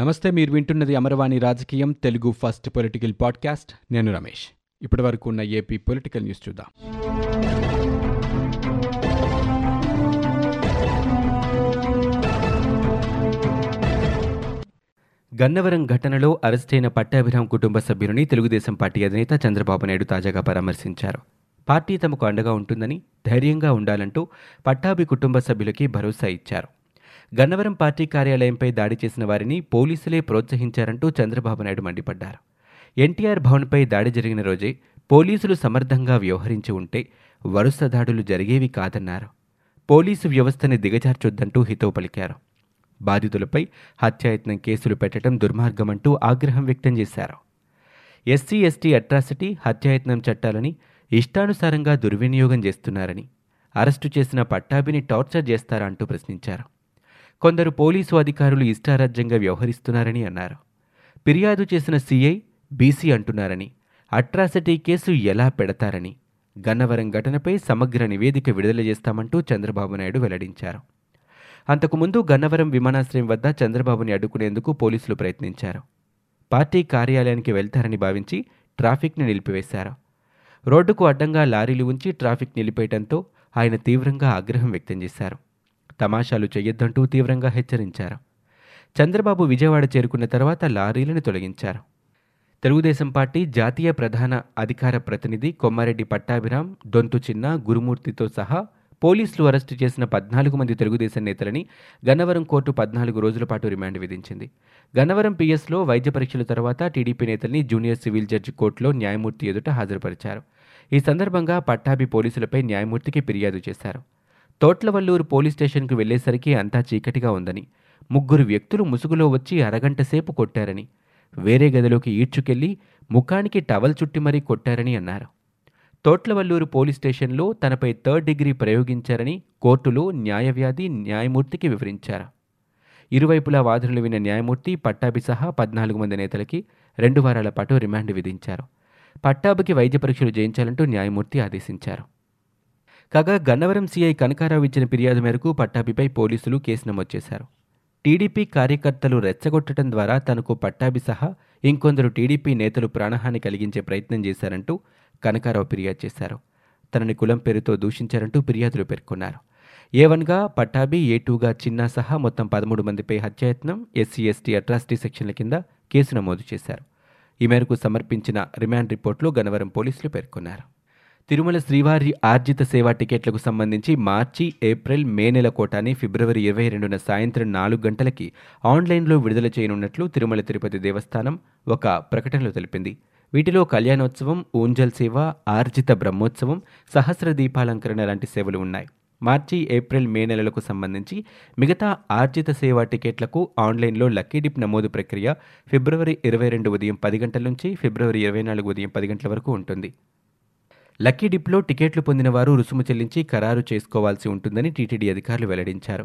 నమస్తే, మీరు వింటున్నది అమరవాణి రాజకీయం, తెలుగు ఫస్ట్ పొలిటికల్ పాడ్కాస్ట్. నేను రమేష్. ఇప్పటి వరకు ఉన్న ఏపీ పొలిటికల్ న్యూస్ చూద్దాం. గన్నవరం ఘటనలో అరెస్టైన పట్టాభిరామ్ కుటుంబ సభ్యులని తెలుగుదేశం పార్టీ అధినేత చంద్రబాబు నాయుడు తాజాగా పరామర్శించారు. పార్టీ తమకు అండగా ఉంటుందని, ధైర్యంగా ఉండాలంటూ పట్టాభి కుటుంబ సభ్యులకి భరోసా ఇచ్చారు. గన్నవరం పార్టీ కార్యాలయంపై దాడి చేసిన వారిని పోలీసులే ప్రోత్సహించారంటూ చంద్రబాబు నాయుడు మండిపడ్డారు. ఎన్టీఆర్ భవన్పై దాడి జరిగిన రోజే పోలీసులు సమర్థంగా వ్యవహరించి ఉంటే వరుస దాడులు జరిగేవి కాదన్నారు. పోలీసు వ్యవస్థని దిగజార్చొద్దంటూ హితవు పలికారు. బాధితులపై హత్యాయత్నం కేసులు పెట్టడం దుర్మార్గమంటూ ఆగ్రహం వ్యక్తం చేశారు. ఎస్సీ ఎస్టీ అట్రాసిటీ, హత్యాయత్నం చట్టాలని ఇష్టానుసారంగా దుర్వినియోగం చేస్తున్నారని, అరెస్టు చేసిన పట్టాభిని టార్చర్ చేస్తారా అంటూ ప్రశ్నించారు. కొందరు పోలీసు అధికారులు ఇష్టారాజ్యంగా వ్యవహరిస్తున్నారని అన్నారు. ఫిర్యాదు చేసిన సీఐ బీసీ అంటున్నారని, అట్రాసిటీ కేసు ఎలా పెడతారని, గన్నవరం ఘటనపై సమగ్ర నివేదిక విడుదల చేస్తామంటూ చంద్రబాబు నాయుడు వెల్లడించారు. అంతకుముందు గన్నవరం విమానాశ్రయం వద్ద చంద్రబాబుని అడ్డుకునేందుకు పోలీసులు ప్రయత్నించారు. పార్టీ కార్యాలయానికి వెళ్తారని భావించి ట్రాఫిక్ని నిలిపివేశారు. రోడ్డుకు అడ్డంగా లారీలు ఉంచి ట్రాఫిక్ నిలిపేయడంతో ఆయన తీవ్రంగా ఆగ్రహం వ్యక్తం చేశారు. తమాషాలు చేయొద్దంటూ తీవ్రంగా హెచ్చరించారు. చంద్రబాబు విజయవాడ చేరుకున్న తర్వాత లారీలను తొలగించారు. తెలుగుదేశం పార్టీ జాతీయ ప్రధాన అధికార ప్రతినిధి కొమ్మారెడ్డి పట్టాభిరామ్, డొంతుచిన్న, గురుమూర్తితో సహా పోలీసులు అరెస్టు చేసిన 14 మంది తెలుగుదేశం నేతలని గన్నవరం కోర్టు 14 రోజుల పాటు రిమాండ్ విధించింది. గన్నవరం పిఎస్లో వైద్య పరీక్షల తర్వాత టీడీపీ నేతల్ని జూనియర్ సివిల్ జడ్జి కోర్టులో న్యాయమూర్తి ఎదుట హాజరుపరిచారు. ఈ సందర్భంగా పట్టాభి పోలీసులపై న్యాయమూర్తికి ఫిర్యాదు చేశారు. తోట్లవల్లూరు పోలీస్ స్టేషన్కు వెళ్లేసరికి అంతా చీకటిగా ఉందని, 3 వ్యక్తులు ముసుగులో వచ్చి అరగంట సేపు కొట్టారని, వేరే గదిలోకి ఈడ్చుకెళ్లి ముఖానికి టవల్ చుట్టి మరీ కొట్టారని అన్నారు. తోట్లవల్లూరు పోలీస్ స్టేషన్లో తనపై 3rd డిగ్రీ ప్రయోగించారని కోర్టులో న్యాయవాది న్యాయమూర్తికి వివరించారు. ఇరువైపులా వాదనలు విన్న న్యాయమూర్తి పట్టాభి సహా 14 మంది నేతలకి 2 వారాల పాటు రిమాండ్ విధించారు. పట్టాభికి వైద్య పరీక్షలు చేయించాలంటూ న్యాయమూర్తి ఆదేశించారు. కాగా గన్నవరం సీఐ కనకారావు ఇచ్చిన ఫిర్యాదు మేరకు పట్టాభిపై పోలీసులు కేసు నమోదు చేశారు. టీడీపీ కార్యకర్తలు రెచ్చగొట్టడం ద్వారా తనకు పట్టాభి సహా ఇంకొందరు టీడీపీ నేతలు ప్రాణహాని కలిగించే ప్రయత్నం చేశారంటూ కనకారావు ఫిర్యాదు చేశారు. తనని కులం పేరుతో దూషించారంటూ ఫిర్యాదులు పేర్కొన్నారు. A1గా పట్టాభి, A2గా చిన్నా సహా మొత్తం 13 మందిపై హత్యాయత్నం, ఎస్సీ ఎస్టీ అట్రాసిటీ సెక్షన్ల కింద కేసు నమోదు చేశారు. ఈ మేరకు సమర్పించిన రిమాండ్ రిపోర్టులో గన్నవరం పోలీసులు పేర్కొన్నారు. తిరుమల శ్రీవారి ఆర్జిత సేవా టికెట్లకు సంబంధించి మార్చి, ఏప్రిల్, మే నెల కోటాని ఫిబ్రవరి 22న సాయంత్రం 4 గంటలకి ఆన్లైన్లో విడుదల చేయనున్నట్లు తిరుమల తిరుపతి దేవస్థానం ఒక ప్రకటనలో తెలిపింది. వీటిలో కళ్యాణోత్సవం, ఊంజల్ సేవ, ఆర్జిత బ్రహ్మోత్సవం, సహస్ర దీపాలంకరణ లాంటి సేవలు ఉన్నాయి. మార్చి, ఏప్రిల్, మే నెలలకు సంబంధించి మిగతా ఆర్జిత సేవా టికెట్లకు ఆన్లైన్లో లక్కీ డిప్ నమోదు ప్రక్రియ ఫిబ్రవరి 22 ఉదయం 10 గంటల నుంచి ఫిబ్రవరి 24 ఉదయం 10 గంటల వరకు ఉంటుంది. లక్కీ డిప్లో టికెట్లు పొందిన వారు రుసుము చెల్లించి ఖరారు చేసుకోవాల్సి ఉంటుందని టీటీడీ అధికారులు వెల్లడించారు.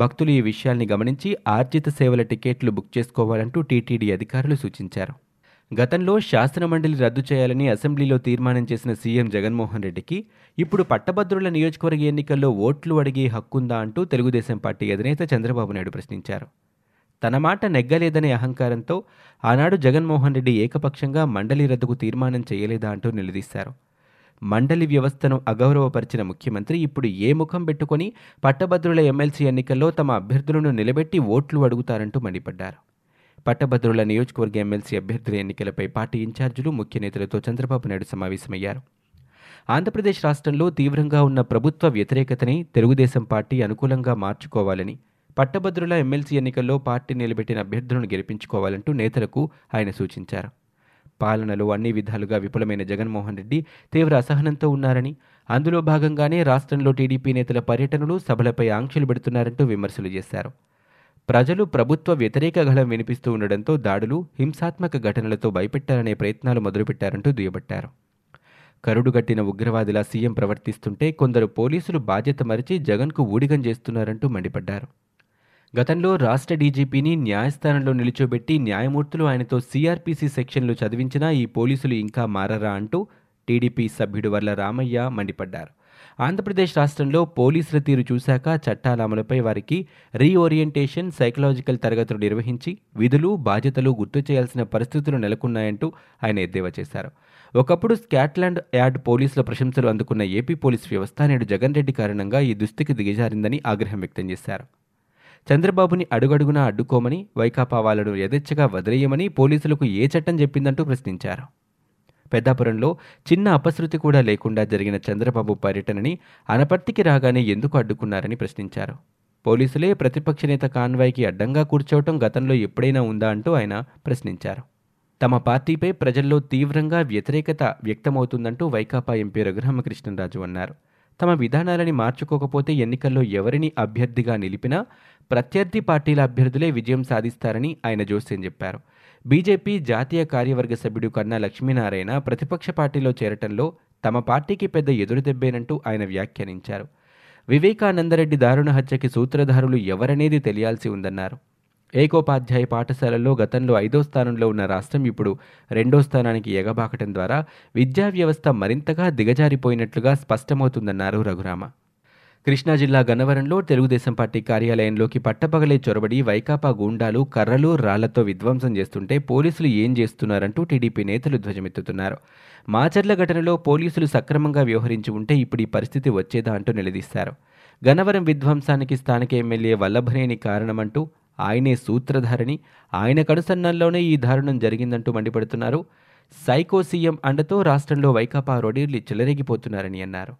భక్తులు ఈ విషయాన్ని గమనించి ఆర్జిత సేవల టికెట్లు బుక్ చేసుకోవాలంటూ టీటీడీ అధికారులు సూచించారు. గతంలో శాసనమండలి రద్దు చేయాలని అసెంబ్లీలో తీర్మానం చేసిన సీఎం జగన్మోహన్రెడ్డికి ఇప్పుడు పట్టభద్రుల నియోజకవర్గ ఎన్నికల్లో ఓట్లు అడిగే హక్కుందా అంటూ తెలుగుదేశం పార్టీ అధినేత చంద్రబాబు నాయుడు ప్రశ్నించారు. తన మాట నెగ్గలేదనే అహంకారంతో ఆనాడు జగన్మోహన్రెడ్డి ఏకపక్షంగా మండలి రద్దుకు తీర్మానం చేయలేదా అంటూ నిలదీశారు. మండలి వ్యవస్థను అగౌరవపరిచిన ముఖ్యమంత్రి ఇప్పుడు ఏ ముఖం పెట్టుకొని పట్టభద్రుల ఎమ్మెల్సీ ఎన్నికల్లో తమ అభ్యర్థులను నిలబెట్టి ఓట్లు అడుగుతారంటూ మండిపడ్డారు. పట్టభద్రుల నియోజకవర్గ ఎమ్మెల్సీ అభ్యర్థుల ఎన్నికలపై పార్టీ ఇన్ఛార్జీలు, ముఖ్య నేతలతో చంద్రబాబు నాయుడు సమావేశమయ్యారు. ఆంధ్రప్రదేశ్ రాష్ట్రంలో తీవ్రంగా ఉన్న ప్రభుత్వ వ్యతిరేకతని తెలుగుదేశం పార్టీ అనుకూలంగా మార్చుకోవాలని, పట్టభద్రుల ఎమ్మెల్సీ ఎన్నికల్లో పార్టీ నిలబెట్టిన అభ్యర్థులను గెలిపించుకోవాలంటూ నేతలకు ఆయన సూచించారు. పాలనలో అన్ని విధాలుగా విఫలమైన జగన్మోహన్ రెడ్డి తీవ్ర అసహనంతో ఉన్నారని, అందులో భాగంగానే రాష్ట్రంలో టీడీపీ నేతల పర్యటనలు, సభలపై ఆంక్షలు పెడుతున్నారంటూ విమర్శలు చేశారు. ప్రజలు ప్రభుత్వ వ్యతిరేక గళం వినిపిస్తూ ఉండడంతో దాడులు, హింసాత్మక ఘటనలతో భయపెట్టాలనే ప్రయత్నాలు మొదలుపెట్టారంటూ దుయ్యబట్టారు. కరుడుగట్టిన ఉగ్రవాదిలా సీఎం ప్రవర్తిస్తుంటే కొందరు పోలీసులు బాధ్యత మరిచి జగన్కు ఊడిగం చేస్తున్నారంటూ మండిపడ్డారు. గతంలో రాష్ట్ర డీజీపీని న్యాయస్థానంలో నిలిచోబెట్టి న్యాయమూర్తులు ఆయనతో సిఆర్పీసీ సెక్షన్లు చదివించినా ఈ పోలీసులు ఇంకా మారరా అంటూ టీడీపీ సభ్యుడు వర్ల రామయ్య మండిపడ్డారు. ఆంధ్రప్రదేశ్ రాష్ట్రంలో పోలీసుల తీరు చూశాక చట్టాల అమలుపై వారికి రీఓరియంటేషన్, సైకలాజికల్ తరగతులు నిర్వహించి విధులు బాధ్యతలు గుర్తు చేయాల్సిన పరిస్థితులు నెలకొన్నాయంటూ ఆయన ఎద్దేవా చేశారు. ఒకప్పుడు స్కాట్లాండ్ యార్డ్ పోలీసుల ప్రశంసలు అందుకున్న ఏపీ పోలీస్ వ్యవస్థ నేడు జగన్ రెడ్డి కారణంగా ఈ దుస్థితికి దిగజారిందని ఆగ్రహం వ్యక్తం చేశారు. చంద్రబాబుని అడుగడుగునా అడ్డుకోమని, వైకాపా వాళ్లను యథేచ్ఛగా వదిలేయమని పోలీసులకు ఏ చట్టం చెప్పిందంటూ ప్రశ్నించారు. పెద్దాపురంలో చిన్న అపశృతి కూడా లేకుండా జరిగిన చంద్రబాబు పర్యటనని అనపర్తికి రాగానే ఎందుకు అడ్డుకున్నారని ప్రశ్నించారు. పోలీసులే ప్రతిపక్ష నేత కాన్వాయ్కి అడ్డంగా కూర్చోవటం గతంలో ఎప్పుడైనా ఉందా అంటూ ఆయన ప్రశ్నించారు. తమ పార్టీపై ప్రజల్లో తీవ్రంగా వ్యతిరేకత వ్యక్తమవుతుందంటూ వైకాపా ఎంపీ రఘురామకృష్ణరాజు అన్నారు. తమ విధానాలని మార్చుకోకపోతే ఎన్నికల్లో ఎవరిని అభ్యర్థిగా నిలిపినా ప్రత్యర్థి పార్టీల అభ్యర్థులే విజయం సాధిస్తారని ఆయన జోస్యం చెప్పారు. బీజేపీ జాతీయ కార్యవర్గ సభ్యుడు కర్ణ లక్ష్మీనారాయణ ప్రతిపక్ష పార్టీలో చేరటంలో తమ పార్టీకి పెద్ద ఎదురుదెబ్బేనంటూ ఆయన వ్యాఖ్యానించారు. వివేకానందరెడ్డి దారుణ హత్యకి సూత్రధారులు ఎవరనేది తెలియాల్సి ఉందన్నారు. ఏకోపాధ్యాయ పాఠశాలల్లో గతంలో 5వ స్థానంలో ఉన్న రాష్ట్రం ఇప్పుడు 2వ స్థానానికి ఎగబాకటం ద్వారా విద్యా వ్యవస్థ మరింతగా దిగజారిపోయినట్లుగా స్పష్టమవుతుందన్నారు రఘురామ. కృష్ణా జిల్లా గన్నవరంలో తెలుగుదేశం పార్టీ కార్యాలయంలోకి పట్టపగలే చొరబడి వైకాపా గూండాలు కర్రలు రాళ్లతో విధ్వంసం చేస్తుంటే పోలీసులు ఏం చేస్తున్నారంటూ టీడీపీ నేతలు ధ్వజమెత్తుతున్నారు. మాచర్ల ఘటనలో పోలీసులు సక్రమంగా వ్యవహరించి ఉంటే ఇప్పుడు ఈ పరిస్థితి వచ్చేదా అంటూ నిలదీశారు. గన్నవరం విధ్వంసానికి స్థానిక ఎమ్మెల్యే వల్లభరేణి కారణమంటూ ఆయనే సూత్రధారని, ఆయన కడుసన్నల్లోనే ఈ దారుణం జరిగిందంటూ మండిపడుతున్నారు. సైకో సీఎం అండతో రాష్ట్రంలో వైకాపా రౌడీలు చెలరేగిపోతున్నారని అన్నారు.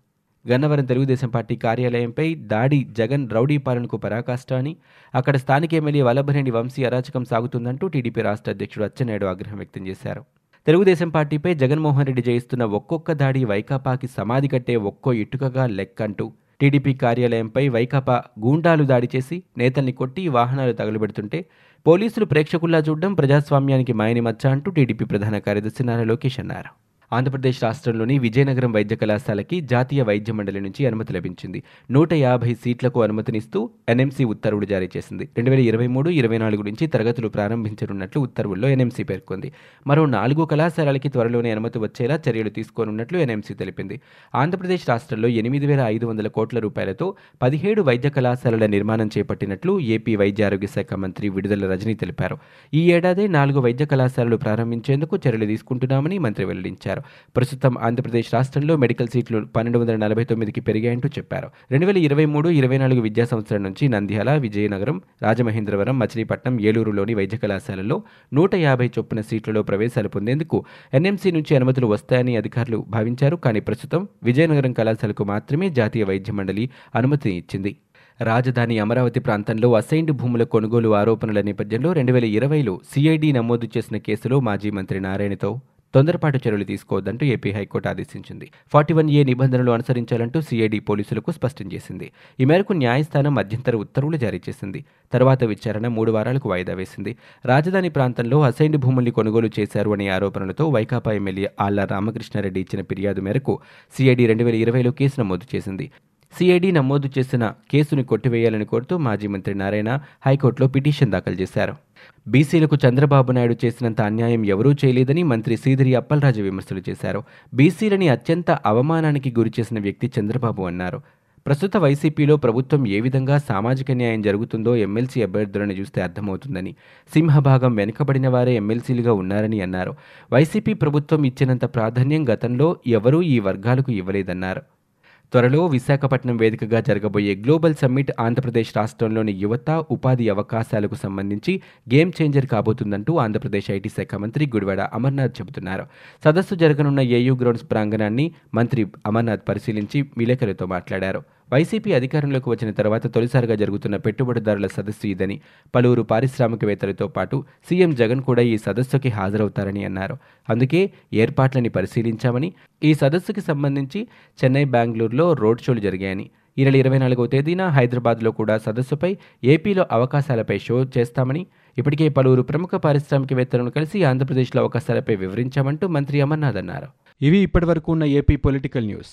గన్నవరం తెలుగుదేశం పార్టీ కార్యాలయంపై దాడి జగన్ రౌడీ పాలనకు పరాకాష్ట అని, అక్కడ స్థానిక ఎమ్మెల్యే వల్లభరేణి వంశీ అరాచకం సాగుతుందంటూ టీడీపీ రాష్ట్ర అధ్యక్షుడు అచ్చెన్నాయుడు ఆగ్రహం వ్యక్తం చేశారు. తెలుగుదేశం పార్టీపై జగన్మోహన్రెడ్డి చేయిస్తున్న ఒక్కొక్క దాడి వైకాపాకి సమాధి కట్టే ఒక్కో ఇటుకగా లెక్కంటూ టీడీపీ కార్యాలయంపై వైకాపా గూండాలు దాడి చేసి నేతల్ని కొట్టి వాహనాలు తగలబెడుతుంటే పోలీసులు ప్రేక్షకుల్లా చూడడం ప్రజాస్వామ్యానికి మాయని మచ్చ అంటూ టీడీపీ ప్రధాన కార్యదర్శి నారా లోకేష్ అన్నారు. ఆంధ్రప్రదేశ్ రాష్ట్రంలోని విజయనగరం వైద్య కళాశాలకి జాతీయ వైద్య మండలి నుంచి అనుమతి లభించింది. 150 సీట్లకు అనుమతినిస్తూ ఎన్ఎంసీ ఉత్తర్వులు జారీ చేసింది. 2023-24 నుంచి తరగతులు ప్రారంభించనున్నట్లు ఉత్తర్వుల్లో ఎన్ఎంసీ పేర్కొంది. మరో 4 కళాశాలలకి త్వరలోనే అనుమతి వచ్చేలా చర్యలు తీసుకోనున్నట్లు ఎన్ఎంసీ తెలిపింది. ఆంధ్రప్రదేశ్ రాష్ట్రంలో 8,500 కోట్ల రూపాయలతో 17 వైద్య కళాశాలల నిర్మాణం చేపట్టినట్లు ఏపీ వైద్య ఆరోగ్య శాఖ మంత్రి విడుదల రజనీ తెలిపారు. ఈ ఏడాది 4 వైద్య కళాశాలలు ప్రారంభించేందుకు చర్యలు తీసుకుంటున్నామని మంత్రి వెల్లడించారు. ప్రస్తుతం ఆంధ్రప్రదేశ్ రాష్ట్రంలో మెడికల్ సీట్లు 1249కి పెరిగాయంటూ చెప్పారు. 2023-24 విద్యా సంవత్సరం నుంచి నంద్యాల, విజయనగరం, రాజమహేంద్రవరం, మచిలీపట్నం, ఏలూరులోని వైద్య కళాశాలలో 150 చొప్పున సీట్లలో ప్రవేశాలు పొందేందుకు ఎన్ఎంసీ నుంచి అనుమతులు వస్తాయని అధికారులు భావించారు. కానీ ప్రస్తుతం విజయనగరం కళాశాలకు మాత్రమే జాతీయ వైద్య మండలి అనుమతిని ఇచ్చింది. రాజధాని అమరావతి ప్రాంతంలో అసైన్డ్ భూముల కొనుగోలు ఆరోపణల నేపథ్యంలో 2020లో సిఐడి నమోదు చేసిన కేసులో మాజీ మంత్రి నారాయణతో తొందరపాటు చర్యలు తీసుకోవద్దంటూ ఏపీ హైకోర్టు ఆదేశించింది. 41A నిబంధనలు అనుసరించాలంటూ సిఐడి పోలీసులకు స్పష్టం చేసింది. ఈ మేరకు న్యాయస్థానం మధ్యంతర ఉత్తర్వులు జారీ చేసింది. తర్వాత విచారణ 3 వారాలకు వాయిదా వేసింది. రాజధాని ప్రాంతంలో అసైన్డ్ భూముల్ని కొనుగోలు చేశారు అనే ఆరోపణలతో వైకాపా ఎమ్మెల్యే ఆళ్ల రామకృష్ణారెడ్డి ఇచ్చిన ఫిర్యాదు మేరకు సిఐడి 2020లో కేసు నమోదు చేసింది. సిఐడి నమోదు చేసిన కేసును కొట్టివేయాలని కోరుతూ మాజీ మంత్రి నారాయణ హైకోర్టులో పిటిషన్ దాఖలు చేశారు. బీసీలకు చంద్రబాబు నాయుడు చేసినంత అన్యాయం ఎవరూ చేయలేదని మంత్రి శ్రీదేవి అప్పలరాజు విమర్శలు చేశారు. బీసీలని అత్యంత అవమానానికి గురిచేసిన వ్యక్తి చంద్రబాబు అన్నారు. ప్రస్తుత వైసీపీలో ప్రభుత్వం ఏ విధంగా సామాజిక న్యాయం జరుగుతుందో ఎమ్మెల్సీ అభ్యర్థులను చూస్తే అర్థమవుతుందని, సింహభాగం వెనుకబడిన వారే ఎమ్మెల్సీలుగా ఉన్నారని అన్నారు. వైసీపీ ప్రభుత్వం ఇచ్చినంత ప్రాధాన్యం గతంలో ఎవరూ ఈ వర్గాలకు ఇవ్వలేదన్నారు. త్వరలో విశాఖపట్నం వేదికగా జరగబోయే గ్లోబల్ సమ్మిట్ ఆంధ్రప్రదేశ్ రాష్ట్రంలోని యువత ఉపాధి అవకాశాలకు సంబంధించి గేమ్ చేంజర్ కాబోతుందంటూ ఆంధ్రప్రదేశ్ ఐటీ శాఖ మంత్రి గుడివాడ అమర్నాథ్ చెబుతున్నారు. సదస్సు జరగనున్న ఏయూ గ్రౌండ్స్ ప్రాంగణాన్ని మంత్రి అమర్నాథ్ పరిశీలించి విలేకరులతో మాట్లాడారు. వైసీపీ అధికారంలోకి వచ్చిన తర్వాత తొలిసారిగా జరుగుతున్న పెట్టుబడిదారుల సదస్సు ఇదని, పలువురు పారిశ్రామికవేత్తలతో పాటు సీఎం జగన్ కూడా ఈ సదస్సుకి హాజరవుతారని అన్నారు. అందుకే ఏర్పాట్లని పరిశీలించామని, ఈ సదస్సుకి సంబంధించి చెన్నై, బెంగళూరులో రోడ్ షోలు జరిగాయని, 24వ తేదీన హైదరాబాద్లో కూడా సదస్సుపై, ఏపీలో అవకాశాలపై షో చేస్తామని, ఇప్పటికే పలువురు ప్రముఖ పారిశ్రామికవేత్తలను కలిసి ఆంధ్రప్రదేశ్లో అవకాశాలపై వివరించామంటూ మంత్రి అమర్నాథ్ అన్నారు. ఇవి ఇప్పటివరకు ఉన్న ఏపీ పొలిటికల్ న్యూస్.